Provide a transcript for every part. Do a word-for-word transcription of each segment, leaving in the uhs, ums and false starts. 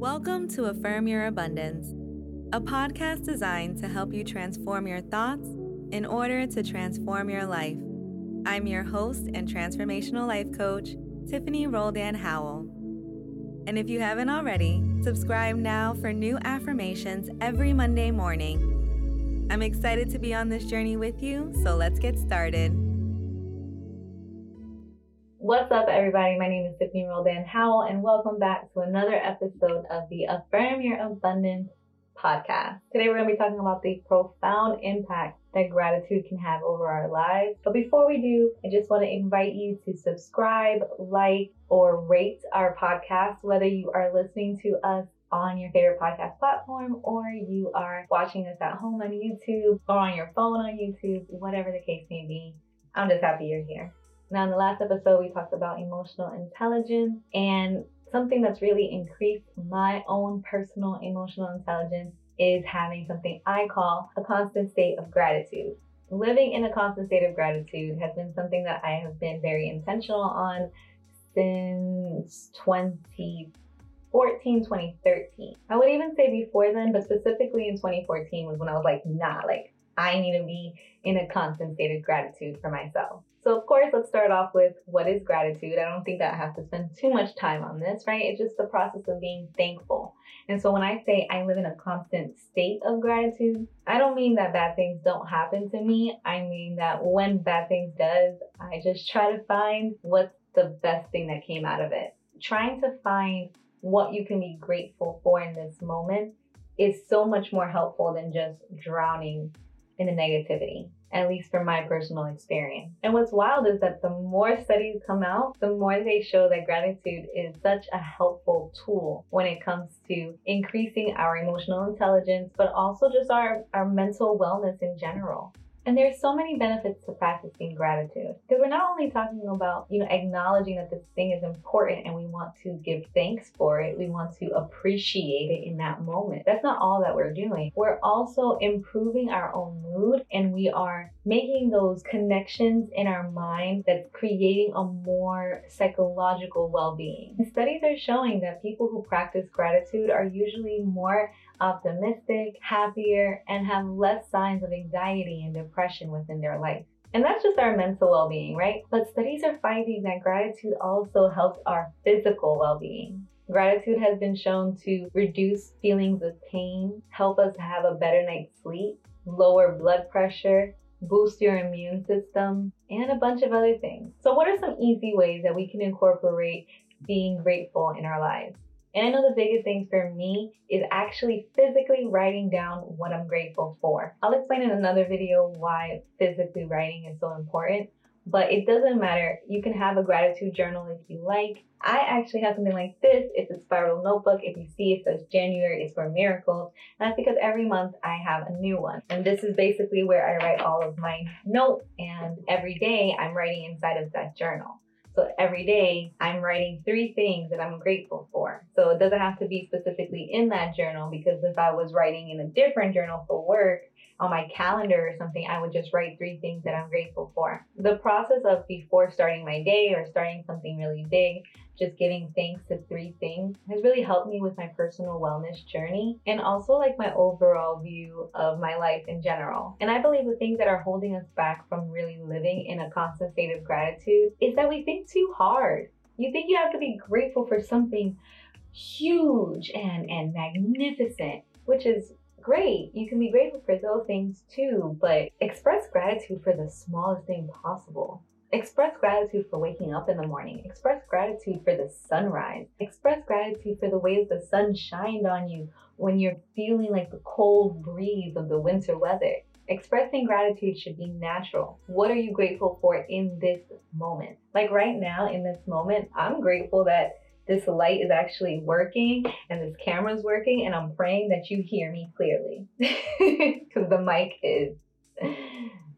Welcome to Affirm Your Abundance, a podcast designed to help you transform your thoughts in order to transform your life. I'm your host and transformational life coach, Tiffany Roldan Howell. And if you haven't already, subscribe now for new affirmations every Monday morning. I'm excited to be on this journey with you, so let's get started. What's up, everybody? My name is Tiffany Roldan Howell, and welcome back to another episode of the Affirm Your Abundance podcast. Today, we're going to be talking about the profound impact that gratitude can have over our lives. But before we do, I just want to invite you to subscribe, like, or rate our podcast, whether you are listening to us on your favorite podcast platform, or you are watching us at home on YouTube, or on your phone on YouTube, whatever the case may be. I'm just happy you're here. Now, in the last episode, we talked about emotional intelligence, and something that's really increased my own personal emotional intelligence is having something I call a constant state of gratitude. Living in a constant state of gratitude has been something that I have been very intentional on since twenty fourteen, twenty thirteen. I would even say before then, but specifically in twenty fourteen was when I was like, nah, like I need to be in a constant state of gratitude for myself. So of course, let's start off with what is gratitude. I don't think that I have to spend too much time on this, right? It's just the process of being thankful. And so when I say I live in a constant state of gratitude, I don't mean that bad things don't happen to me. I mean that when bad things does, I just try to find what's the best thing that came out of it. Trying to find what you can be grateful for in this moment is so much more helpful than just drowning in the negativity, at least from my personal experience. And what's wild is that the more studies come out, the more they show that gratitude is such a helpful tool when it comes to increasing our emotional intelligence, but also just our, our mental wellness in general. And there's so many benefits to practicing gratitude, because we're not only talking about, you know, acknowledging that this thing is important and we want to give thanks for it. We want to appreciate it in that moment. That's not all that we're doing. We're also improving our own mood, and we are making those connections in our mind that's creating a more psychological well-being. And studies are showing that people who practice gratitude are usually more optimistic, happier, and have less signs of anxiety and depression within their life. And that's just our mental well-being, right? But studies are finding that gratitude also helps our physical well-being. Gratitude has been shown to reduce feelings of pain, help us have a better night's sleep, lower blood pressure, boost your immune system, and a bunch of other things. So what are some easy ways that we can incorporate being grateful in our lives? And I know the biggest thing for me is actually physically writing down what I'm grateful for. I'll explain in another video why physically writing is so important, but it doesn't matter. You can have a gratitude journal if you like. I actually have something like this. It's a spiral notebook. If you see it says January is for miracles, and that's because every month I have a new one. And this is basically where I write all of my notes, and every day I'm writing inside of that journal. So every day I'm writing three things that I'm grateful for. So it doesn't have to be specifically in that journal, because if I was writing in a different journal for work on my calendar or something, I would just write three things that I'm grateful for. The process of before starting my day or starting something really big, just giving thanks to three things has really helped me with my personal wellness journey, and also like my overall view of my life in general. And I believe the things that are holding us back from really living in a constant state of gratitude is that we think too hard. You think you have to be grateful for something huge and, and magnificent, which is great. You can be grateful for those things too, but express gratitude for the smallest thing possible. Express gratitude for waking up in the morning. Express gratitude for the sunrise. Express gratitude for the way that the sun shined on you when you're feeling like the cold breeze of the winter weather. Expressing gratitude should be natural. What are you grateful for in this moment? Like right now, in this moment, I'm grateful that this light is actually working and this camera's working, and I'm praying that you hear me clearly because the mic is,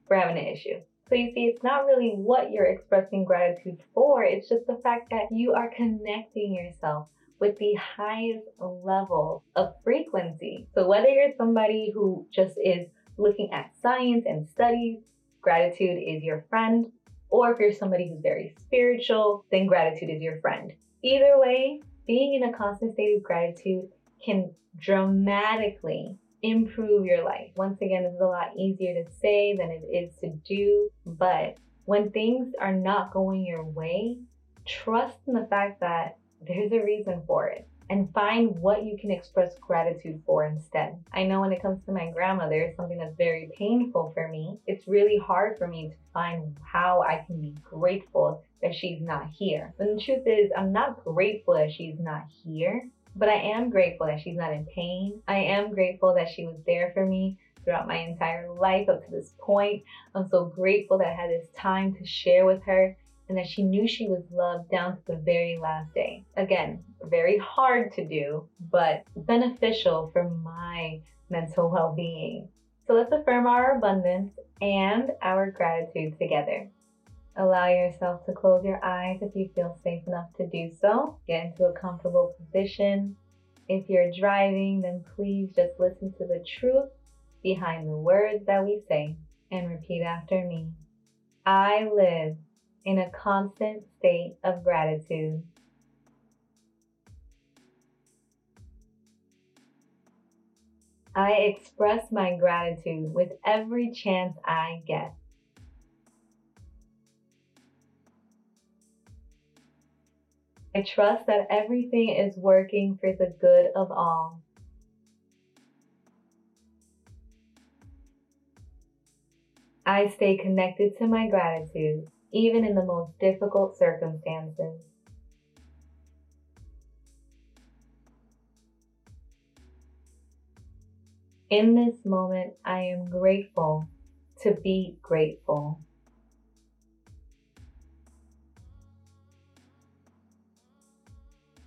we're having an issue. So you see, it's not really what you're expressing gratitude for. It's just the fact that you are connecting yourself with the highest level of frequency. So whether you're somebody who just is looking at science and studies, gratitude is your friend. Or if you're somebody who's very spiritual, then gratitude is your friend. Either way, being in a constant state of gratitude can dramatically improve your life. Once again, this is a lot easier to say than it is to do, but when things are not going your way, trust in the fact that there's a reason for it and find what you can express gratitude for instead. I know when it comes to my grandmother, it's something that's very painful for me. It's really hard for me to find how I can be grateful that she's not here. But the truth is, I'm not grateful that she's not here, but I am grateful that she's not in pain. I am grateful that she was there for me throughout my entire life up to this point. I'm so grateful that I had this time to share with her and that she knew she was loved down to the very last day. Again, very hard to do, but beneficial for my mental well-being. So let's affirm our abundance and our gratitude together. Allow yourself to close your eyes if you feel safe enough to do so. Get into a comfortable position. If you're driving, then please just listen to the truth behind the words that we say and repeat after me. I live in a constant state of gratitude. I express my gratitude with every chance I get. I trust that everything is working for the good of all. I stay connected to my gratitude, even in the most difficult circumstances. In this moment, I am grateful to be grateful.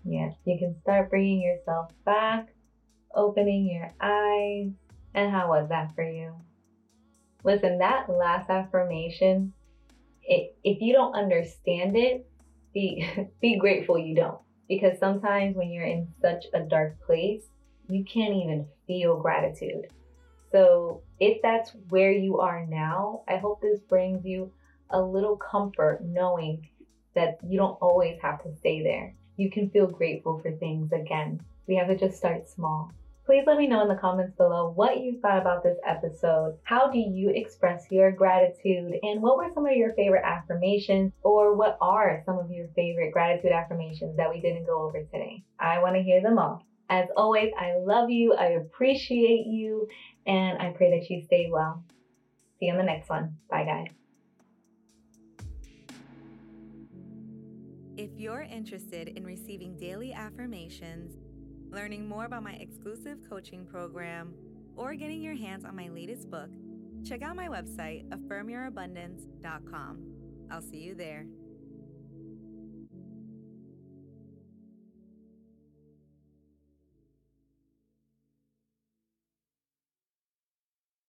Yes, you can start bringing yourself back, opening your eyes. And how was that for you? Listen, that last affirmation, it, if you don't understand it, be, be grateful you don't. Because sometimes when you're in such a dark place, you can't even feel gratitude. So if that's where you are now, I hope this brings you a little comfort knowing that you don't always have to stay there. You can feel grateful for things again. We have to just start small. Please let me know in the comments below what you thought about this episode. How do you express your gratitude? And what were some of your favorite affirmations? Or what are some of your favorite gratitude affirmations that we didn't go over today? I want to hear them all. As always, I love you. I appreciate you. And I pray that you stay well. See you in the next one. Bye, guys. If you're interested in receiving daily affirmations, learning more about my exclusive coaching program, or getting your hands on my latest book, check out my website, affirm your abundance dot com. I'll see you there.